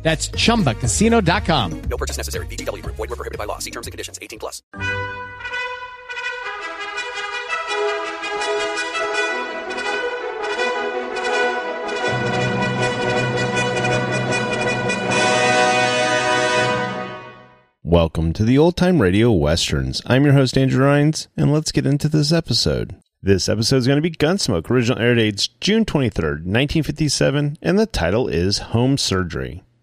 That's chumbacasino.com. No purchase necessary. VGW. Void where prohibited by law. See terms and conditions. 18+. Welcome to the Old Time Radio Westerns. I'm your host, Andrew Rhines, and let's get into this episode. This episode is going to be Gunsmoke. Original air dates June 23rd, 1957, and the title is Home Surgery.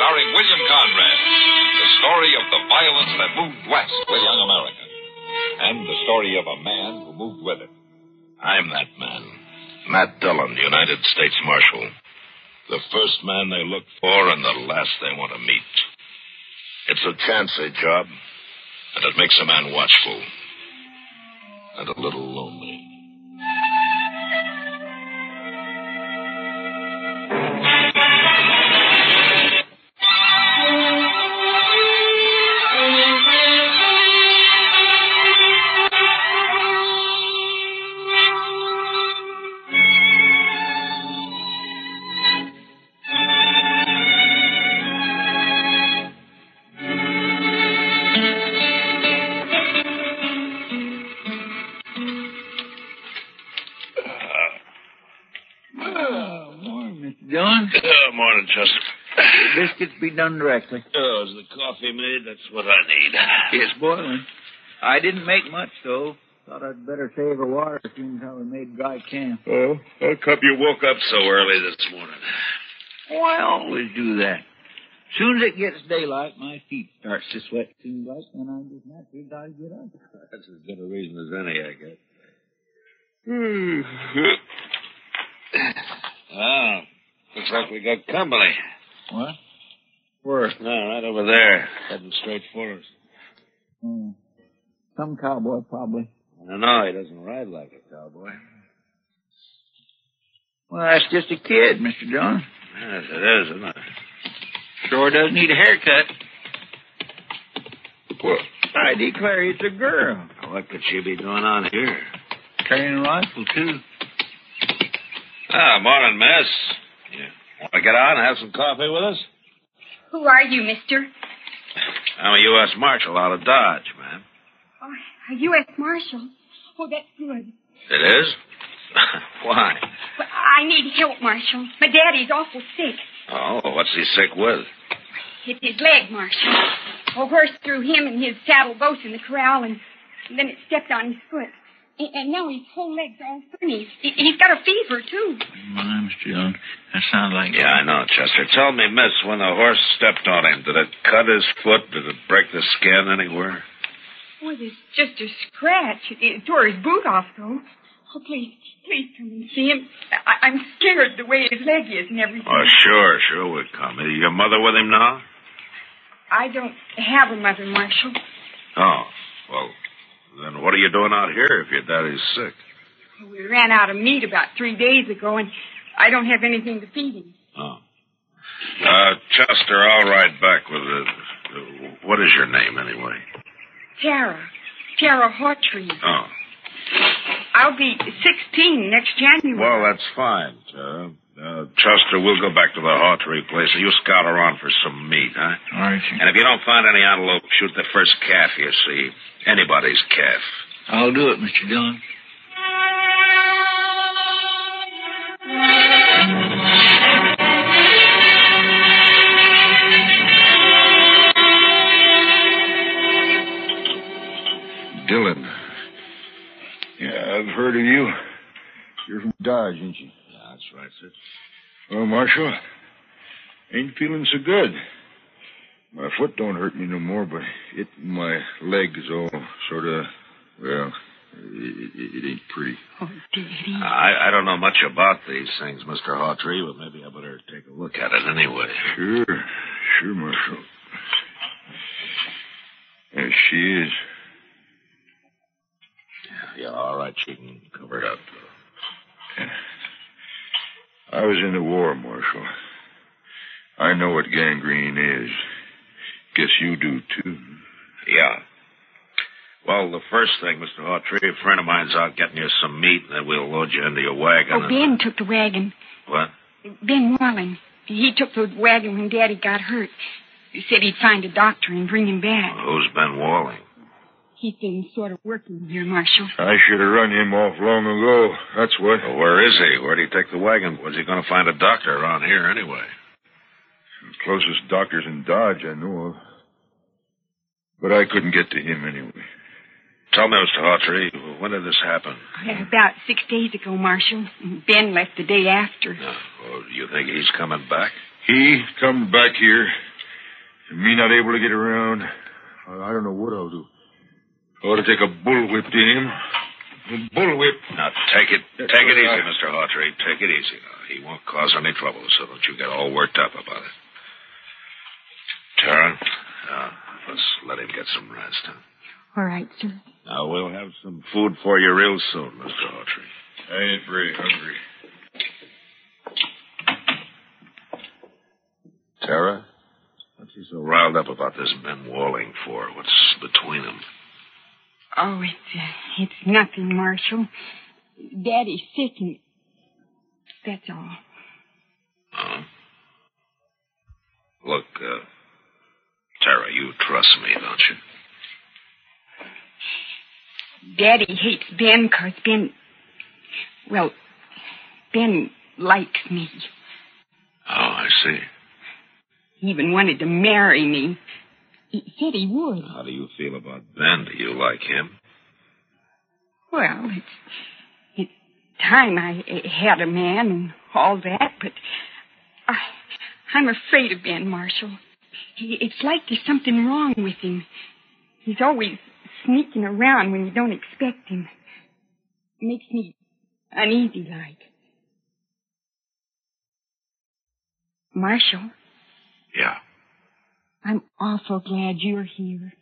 Starring William Conrad, the story of the violence that moved west with young America, and the story of a man who moved with it. I'm that man, Matt Dillon, United States Marshal. The first man they look for and the last they want to meet. It's a chancy job, and it makes a man watchful and a little lonely. Biscuits be done directly. Oh, is the coffee made? That's what I need. It's boiling. I didn't make much, though. Thought I'd better save a water as soon as I made dry camp. Oh, how come you woke up so early this morning? Oh, I always do that. Soon as it gets daylight, my feet starts to sweat seems like, and I just naturally got to get up. That's as good a reason as any, I guess. Oh, looks like we got company. What? Where? No, right over there, heading straight for us. Some cowboy, probably. I know, he doesn't ride like a cowboy. Well, that's just a kid, Mr. Jones. Yes, it is, isn't it? Sure does need a haircut. Well, I declare it's a girl. What could she be doing on here? Carrying a rifle, too. Ah, morning, miss. Yeah. Want to get out and have some coffee with us? Who are you, mister? I'm a U.S. Marshal out of Dodge, ma'am. Oh, a U.S. Marshal? Oh, that's good. It is? Why? Well, I need help, Marshal. My daddy's awful sick. Oh, what's he sick with? It's his leg, Marshal. A horse threw him and his saddle both in the corral, and then it stepped on his foot. And now his whole leg's all funny. He's got a fever, too. My name's John. That sounds like... Yeah, I know, Chester. Tell me, miss, when the horse stepped on him, did it cut his foot? Did it break the skin anywhere? Well, there's just a scratch. It tore his boot off, though. Oh, please come and see him. I'm scared the way his leg is and everything. Oh, sure we'll come. Is your mother with him now? I don't have a mother, Marshal. Oh, well, then what are you doing out here if your daddy's sick? We ran out of meat about 3 days ago, and I don't have anything to feed him. Oh. Chester, I'll ride back with the... What is your name, anyway? Tara. Tara Hawtree. Oh. I'll be 16 next January. Well, that's fine, Tara. Chester, we'll go back to the Hawtree place. You scout around for some meat, huh? All right. And if you don't find any antelope, shoot the first calf you see. Anybody's calf. I'll do it, Mr. Dillon. Dillon. Yeah, I've heard of you. You're from Dodge, ain't you? That's right, sir. Well, Marshal, ain't feeling so good. My foot don't hurt me no more, but it and my leg is all sort of, well, it ain't pretty. Oh, Daddy. I don't know much about these things, Mr. Hawtree, but maybe I better take a look at it anyway. Sure, Marshal. There she is. Yeah, all right, she can cover it up. Yeah. I was in the war, Marshal. I know what gangrene is. Guess you do, too. Yeah. Well, the first thing, Mr. Hawtree, a friend of mine's out getting you some meat, and then we'll load you into your wagon. Oh, Ben took the wagon. What? Ben Walling. He took the wagon when Daddy got hurt. He said he'd find a doctor and bring him back. Well, who's Ben Walling? He's been sort of working here, Marshal. I should have run him off long ago, that's what. Well, where is he? Where did he take the wagon? Was he going to find a doctor around here anyway? The closest doctor's in Dodge I know of. But I couldn't get to him anyway. Tell me, Mr. Hawtree, when did this happen? About 6 days ago, Marshal. Ben left the day after. Well, do you think he's coming back? He come back here. And me not able to get around. I don't know what I'll do. I ought to take a bullwhip to him. A bullwhip. Now, take it easy, Mr. Hawtree. Take it easy now. He won't cause any trouble, so don't you get all worked up about it. Tara, let's let him get some rest, huh? All right, sir. Now, we'll have some food for you real soon, Mr. Hawtree. I ain't very hungry. Tara, what's he so riled up about this Ben Walling for? What's between them? Oh, it's nothing, Marshal. Daddy's sick, and that's all. Uh-huh. Look, Tara, you trust me, don't you? Daddy hates Ben because Ben likes me. Oh, I see. He even wanted to marry me. He said he would. How do you feel about Ben? Do you like him? Well, it's time I had a man and all that, but I'm afraid of Ben, Marshal. It's like there's something wrong with him. He's always sneaking around when you don't expect him. It makes me uneasy like. Marshal? Yeah? I'm awful glad you're here.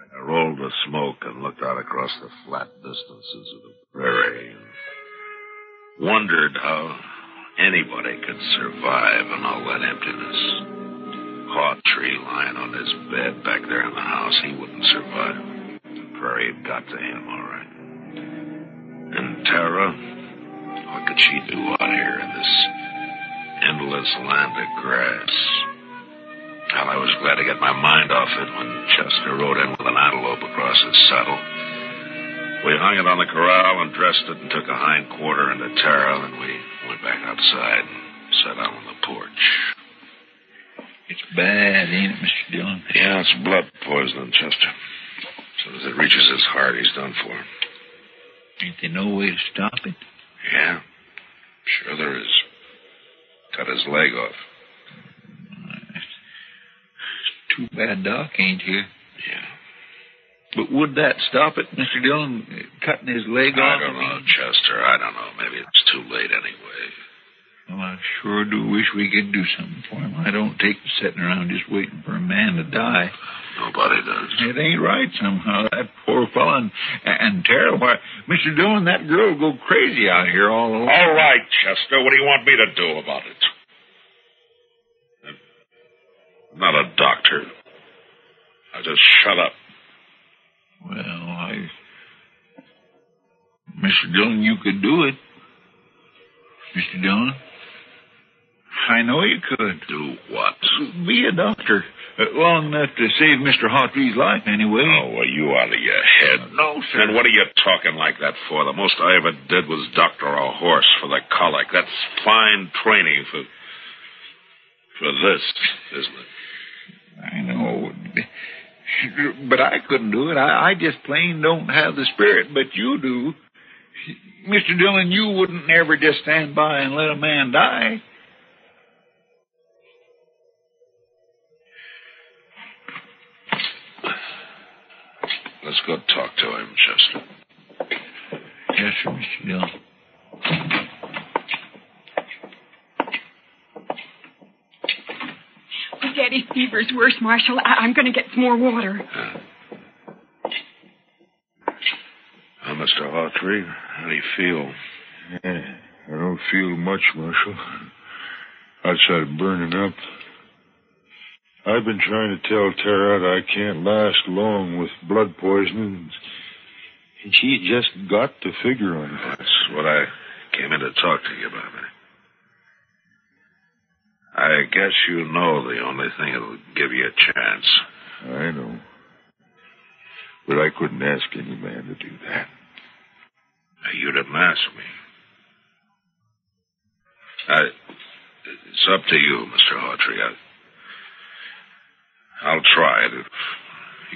I rolled the smoke and looked out across the flat distances of the prairie and wondered how anybody could survive in all that emptiness. Caught tree lying on his bed back there in the house, he wouldn't survive. The prairie had got to him, all right. And Tara, what could she do out here in this endless land of grass? Well, I was glad to get my mind off it when Chester rode in with an antelope across his saddle. We hung it on the corral and dressed it and took a hind quarter into Tara, and we went back outside and sat down on the porch. It's bad, ain't it, Mr. Dillon? Yeah, it's blood poisoning, Chester. As soon as it reaches his heart, he's done for. Ain't there no way to stop it? Yeah, sure there is. Cut his leg off. It's too bad Doc ain't here. Yeah. But would that stop it, Mr. Dillon, cutting his leg off? I don't know, Chester. I don't know. Maybe it's too late anyway. Well, I sure do wish we could do something for him. I don't take to sitting around just waiting for a man to die. Nobody does. It ain't right somehow, that poor fellow and Tara. Why, Mr. Dillon, that girl go crazy out here all alone. All right, Chester, what do you want me to do about it? I'm not a doctor. I'll just shut up. Well, Mr. Dillon, you could do it. Mr. Dillon? I know you could. Do what? Be a doctor. Long enough to save Mr. Hawtree's life, anyway. Oh, are you out of your head? No, sir. Then what are you talking like that for? The most I ever did was doctor a horse for the colic. That's fine training for this, isn't it? I know. But I couldn't do it. I just plain don't have the spirit, but you do. Mr. Dillon, you wouldn't ever just stand by and let a man die. Let's go talk to him, Chester. Yes, sir, Mr. Dillon. Oh, Daddy's fever's worse, Marshal. I'm going to get some more water. Mr. Hawtree, how do you feel? Yeah, I don't feel much, Marshal. Outside of burning up. I've been trying to tell Tara that I can't last long with blood poisoning. And she's just got to figure on it. That's what I came in to talk to you about. I guess you know the only thing that'll give you a chance. I know. But I couldn't ask any man to do that. You didn't ask me. It's up to you, Mr. Hawtree. I'll try it if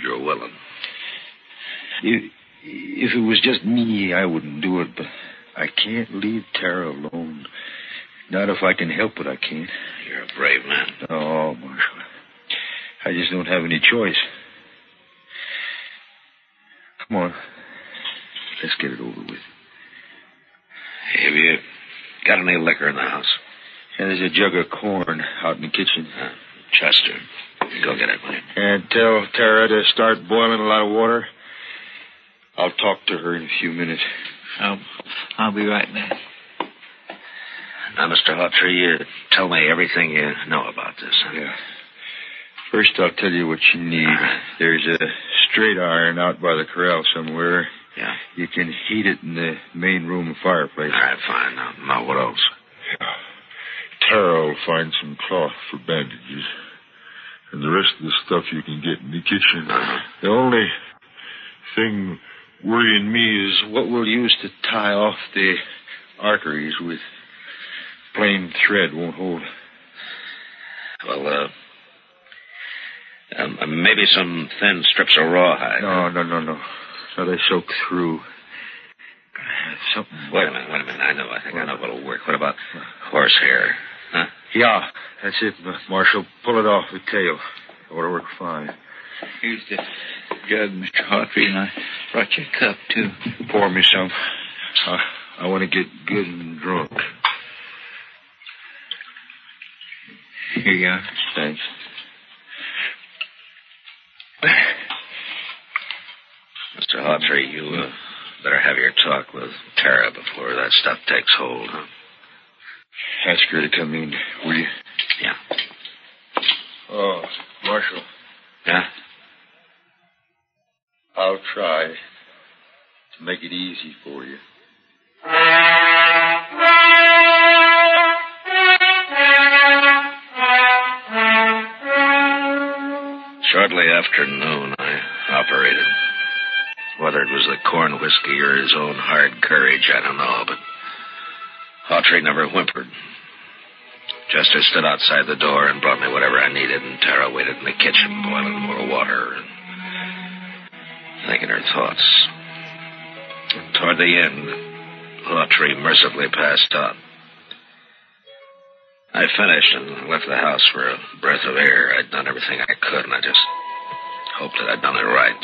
you're willing. If it was just me, I wouldn't do it, but I can't leave Tara alone. Not if I can help it, I can't. You're a brave man. Oh, Marshal. I just don't have any choice. Come on. Let's get it over with. Have you got any liquor in the house? Yeah, there's a jug of corn out in the kitchen. Chester, go get it, William. And tell Tara to start boiling a lot of water. I'll talk to her in a few minutes. I'll be right back. Now, Mr. Hawtree, you tell me everything you know about this. Huh? Yeah. First, I'll tell you what you need. There's a straight iron out by the corral somewhere. Yeah. You can heat it in the main room fireplace. All right, fine. Now, what else? Yeah. Tara will find some cloth for bandages. And the rest of the stuff you can get in the kitchen. Uh-huh. The only thing worrying me is what we'll use to tie off the arteries with. Plain thread won't hold. Well, Maybe some thin strips of rawhide. No. So they soak through. Something. Wait a minute. I think I know what'll work. What about horsehair? Huh? Yeah, that's it, Marshal. Pull it off the tail. It'll work fine. Here's the jug, Mr. Hartfield, and I brought you a cup, too. Pour me some. I want to get good and drunk. Here you go. Thanks. Mr. Hawtrey, you better have your talk with Tara before that stuff takes hold, huh? Ask her to come in, will you? Yeah. Oh, Marshal. Yeah? I'll try to make it easy for you. Shortly after noon, I operated. Whether it was the corn whiskey or his own hard courage, I don't know, but Hawtrey never whimpered. Chester stood outside the door and brought me whatever I needed, and Tara waited in the kitchen boiling more water and thinking her thoughts. And toward the end, Hawtrey mercifully passed out. I finished and left the house for a breath of air. I'd done everything I could, and I just hoped that I'd done it right.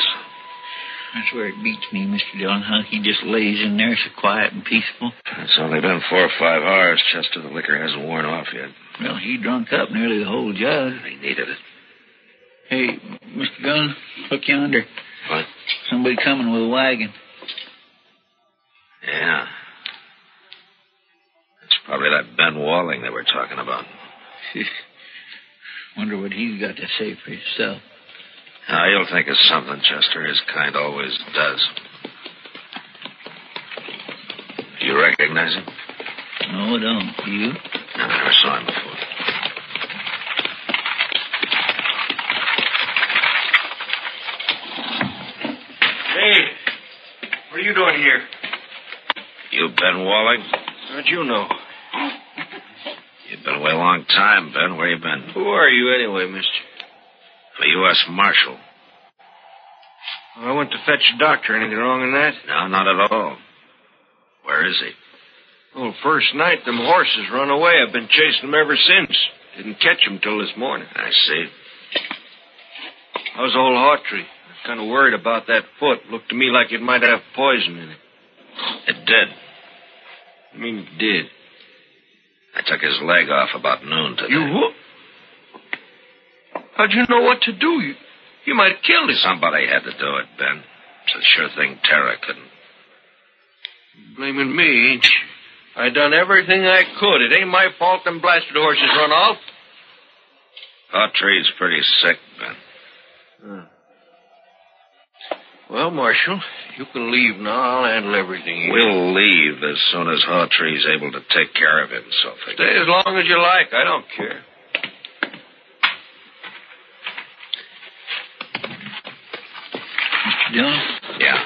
That's where it beats me, Mr. Dillon, how he just lays in there so quiet and peaceful. It's only been 4 or 5 hours, Chester. The liquor hasn't worn off yet. Well, he drunk up nearly the whole jug. He needed it. Hey, Mr. Dillon, look yonder. What? Somebody coming with a wagon. Yeah. It's probably that Ben Walling that we're talking about. Wonder what he's got to say for himself. Now, he'll think of something, Chester. His kind always does. Do you recognize him? No, I don't. Do you? No, I never saw him before. Hey, what are you doing here? You Ben Walling? How'd you know? You've been away a long time, Ben. Where you been? Who are you anyway, mister? The U.S. Marshal. Well, I went to fetch a doctor. Anything wrong in that? No, not at all. Where is he? Well, first night, them horses run away. I've been chasing them ever since. Didn't catch them till this morning. I see. How's old Hawtrey? I was kind of worried about that foot. Looked to me like it might have poison in it. It did. I mean, it did. I took his leg off about noon today. You whoop. How'd you know what to do? You might have killed him. Somebody had to do it, Ben. It's a sure thing Tara couldn't. You're blaming me, ain't you? I done everything I could. It ain't my fault them blasted horses run off. Hawtrey's pretty sick, Ben. Well, Marshal, you can leave now. I'll handle everything here. We'll leave as soon as Hawtrey's able to take care of himself. Stay as long as you like. I don't care. Dillon? Yeah.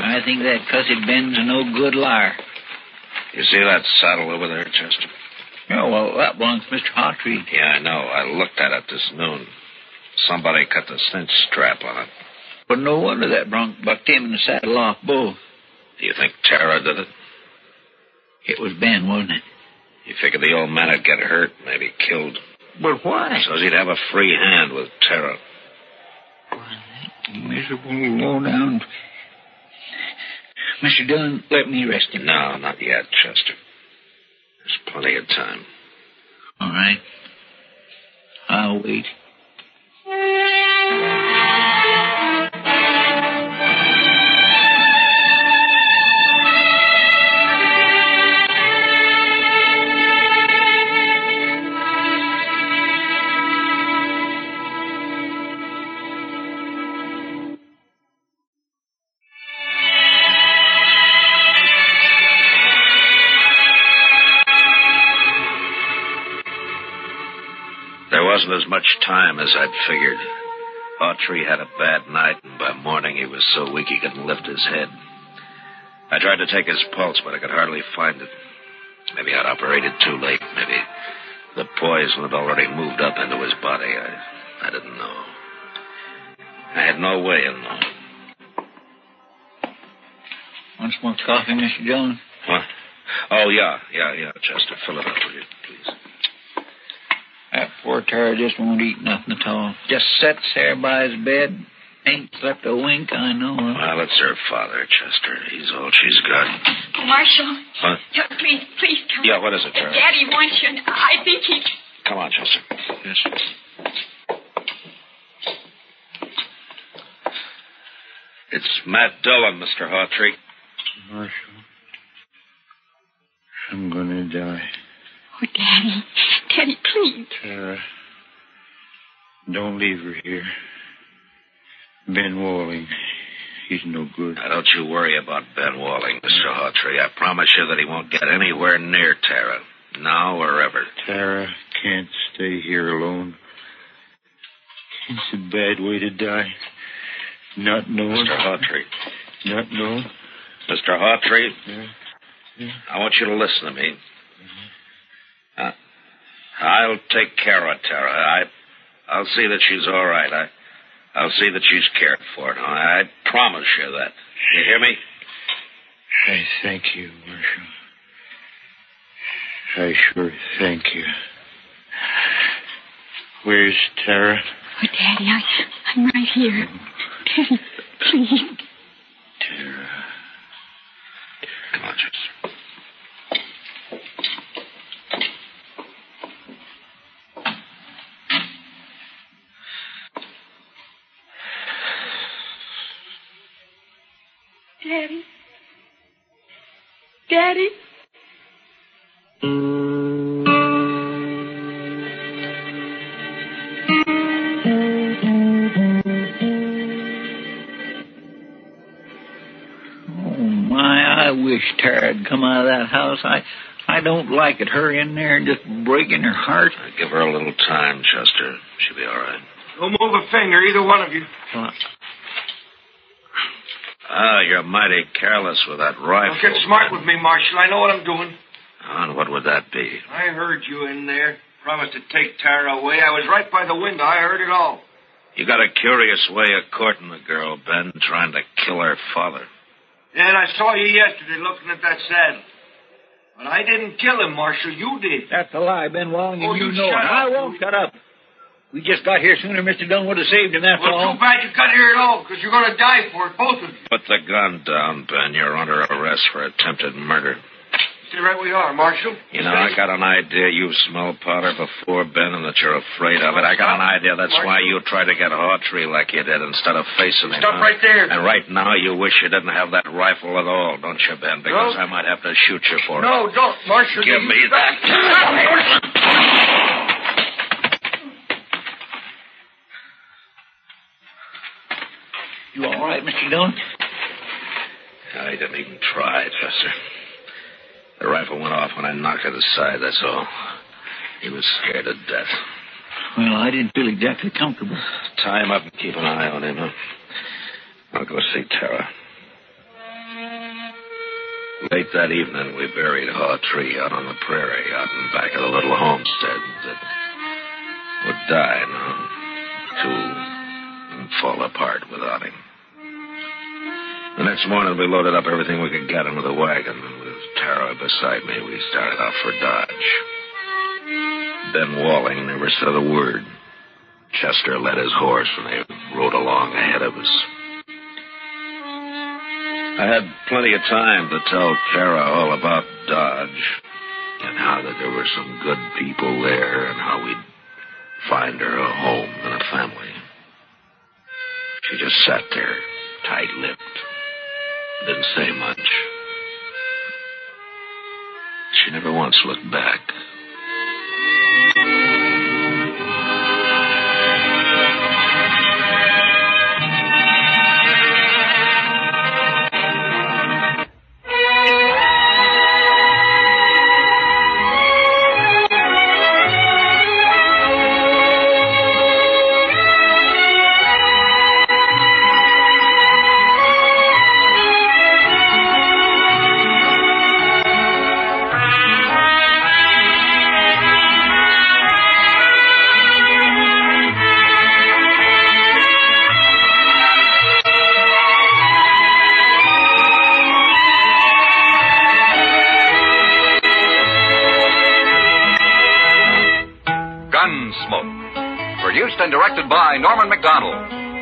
I think that cussed Ben's a no-good liar. You see that saddle over there, Chester? Oh, well, that belongs to Mr. Hawtrey. Yeah, I know. I looked at it this noon. Somebody cut the cinch strap on it. But no wonder that bronc bucked him and the saddle off both. Do you think Tara did it? It was Ben, wasn't it? You figured the old man would get hurt, maybe killed. But why? So he'd have a free hand with Tara. Miserable, low-down. Mr. Dillon, let me arrest him. No, not yet, Chester. There's plenty of time. All right. I'll wait. Wasn't as much time as I'd figured. Hawtrey had a bad night, and by morning he was so weak he couldn't lift his head. I tried to take his pulse, but I could hardly find it. Maybe I'd operated too late. Maybe the poison had already moved up into his body. I didn't know. I had no way in, though. Want some more coffee, Mr. Jones? What? Oh, yeah, Chester. Fill it up with you, please. That poor Terry just won't eat nothing at all. Just sits there by his bed. Ain't slept a wink, I know. Well, it's her father, Chester. He's all she's got. Marshal. Huh? Help me. Please come. Yeah, what is it, Terry? Daddy wants you, and I think he... Come on, Chester. Yes. It's Matt Dillon, Mr. Hawtree. Marshal, I'm going to die. Oh, Daddy. Daddy, please. Tara, don't leave her here. Ben Walling, he's no good. Now, don't you worry about Ben Walling, Mr. Hawtree. I promise you that he won't get anywhere near Tara, now or ever. Tara can't stay here alone. It's a bad way to die. Not knowing. Mr. Hawtree. Not knowing. Mr. Hawtree, yeah. I want you to listen to me. Mm-hmm. I'll take care of Tara. I'll see that she's all right. I'll see that she's cared for. Now, I promise you that. You hear me? I thank you, Marshal. I sure thank you. Where's Tara? Oh, Daddy, I'm right here. Daddy, please. Tara. Come on, Chester. Daddy? Oh, my, I wish Tara'd come out of that house. I don't like it. Her in there just breaking her heart. Give her a little time, Chester. She'll be all right. Don't move a finger, either one of you. What? Oh, you're mighty careless with that rifle. Don't get smart with me, Marshal. I know what I'm doing. And what would that be? I heard you in there. Promised to take Tara away. I was right by the window. I heard it all. You got a curious way of courting the girl, Ben, trying to kill her father. Yeah, and I saw you yesterday looking at that saddle. But I didn't kill him, Marshal. You did. That's a lie, Ben Walling, and you know it. I won't shut up. We just got here sooner. Mr. Dunn would have saved him, that's all. Well, too bad you got here at all, because you're going to die for it, both of you. Put the gun down, Ben. You're under arrest for attempted murder. Stay right where you are, Marshal. You know, I got an idea you've smelled powder before, Ben, and that you're afraid of it. I got an idea that's why you tried to get Hawtree like you did instead of facing him. Stop right there. And right now you wish you didn't have that rifle at all, don't you, Ben? Because I might have to shoot you for it. No, don't, Marshal. Give me that. You all right, Mr. Dillon? I didn't even try, Chester. The rifle went off when I knocked it aside, that's all. He was scared to death. Well, I didn't feel exactly comfortable. Tie him up and keep an eye on him, huh? I'll go see Tara. Late that evening, we buried Hawtree out on the prairie, out in back of the little homestead that would die now, and fall apart without him. The next morning, we loaded up everything we could get into the wagon, and with Tara beside me, we started out for Dodge. Ben Walling never said a word. Chester led his horse, and they rode along ahead of us. I had plenty of time to tell Tara all about Dodge, and how that there were some good people there, and how we'd find her a home and a family. She just sat there, tight-lipped. Didn't say much. She never once looked back. Gunsmoke. Produced and directed by Norman McDonald.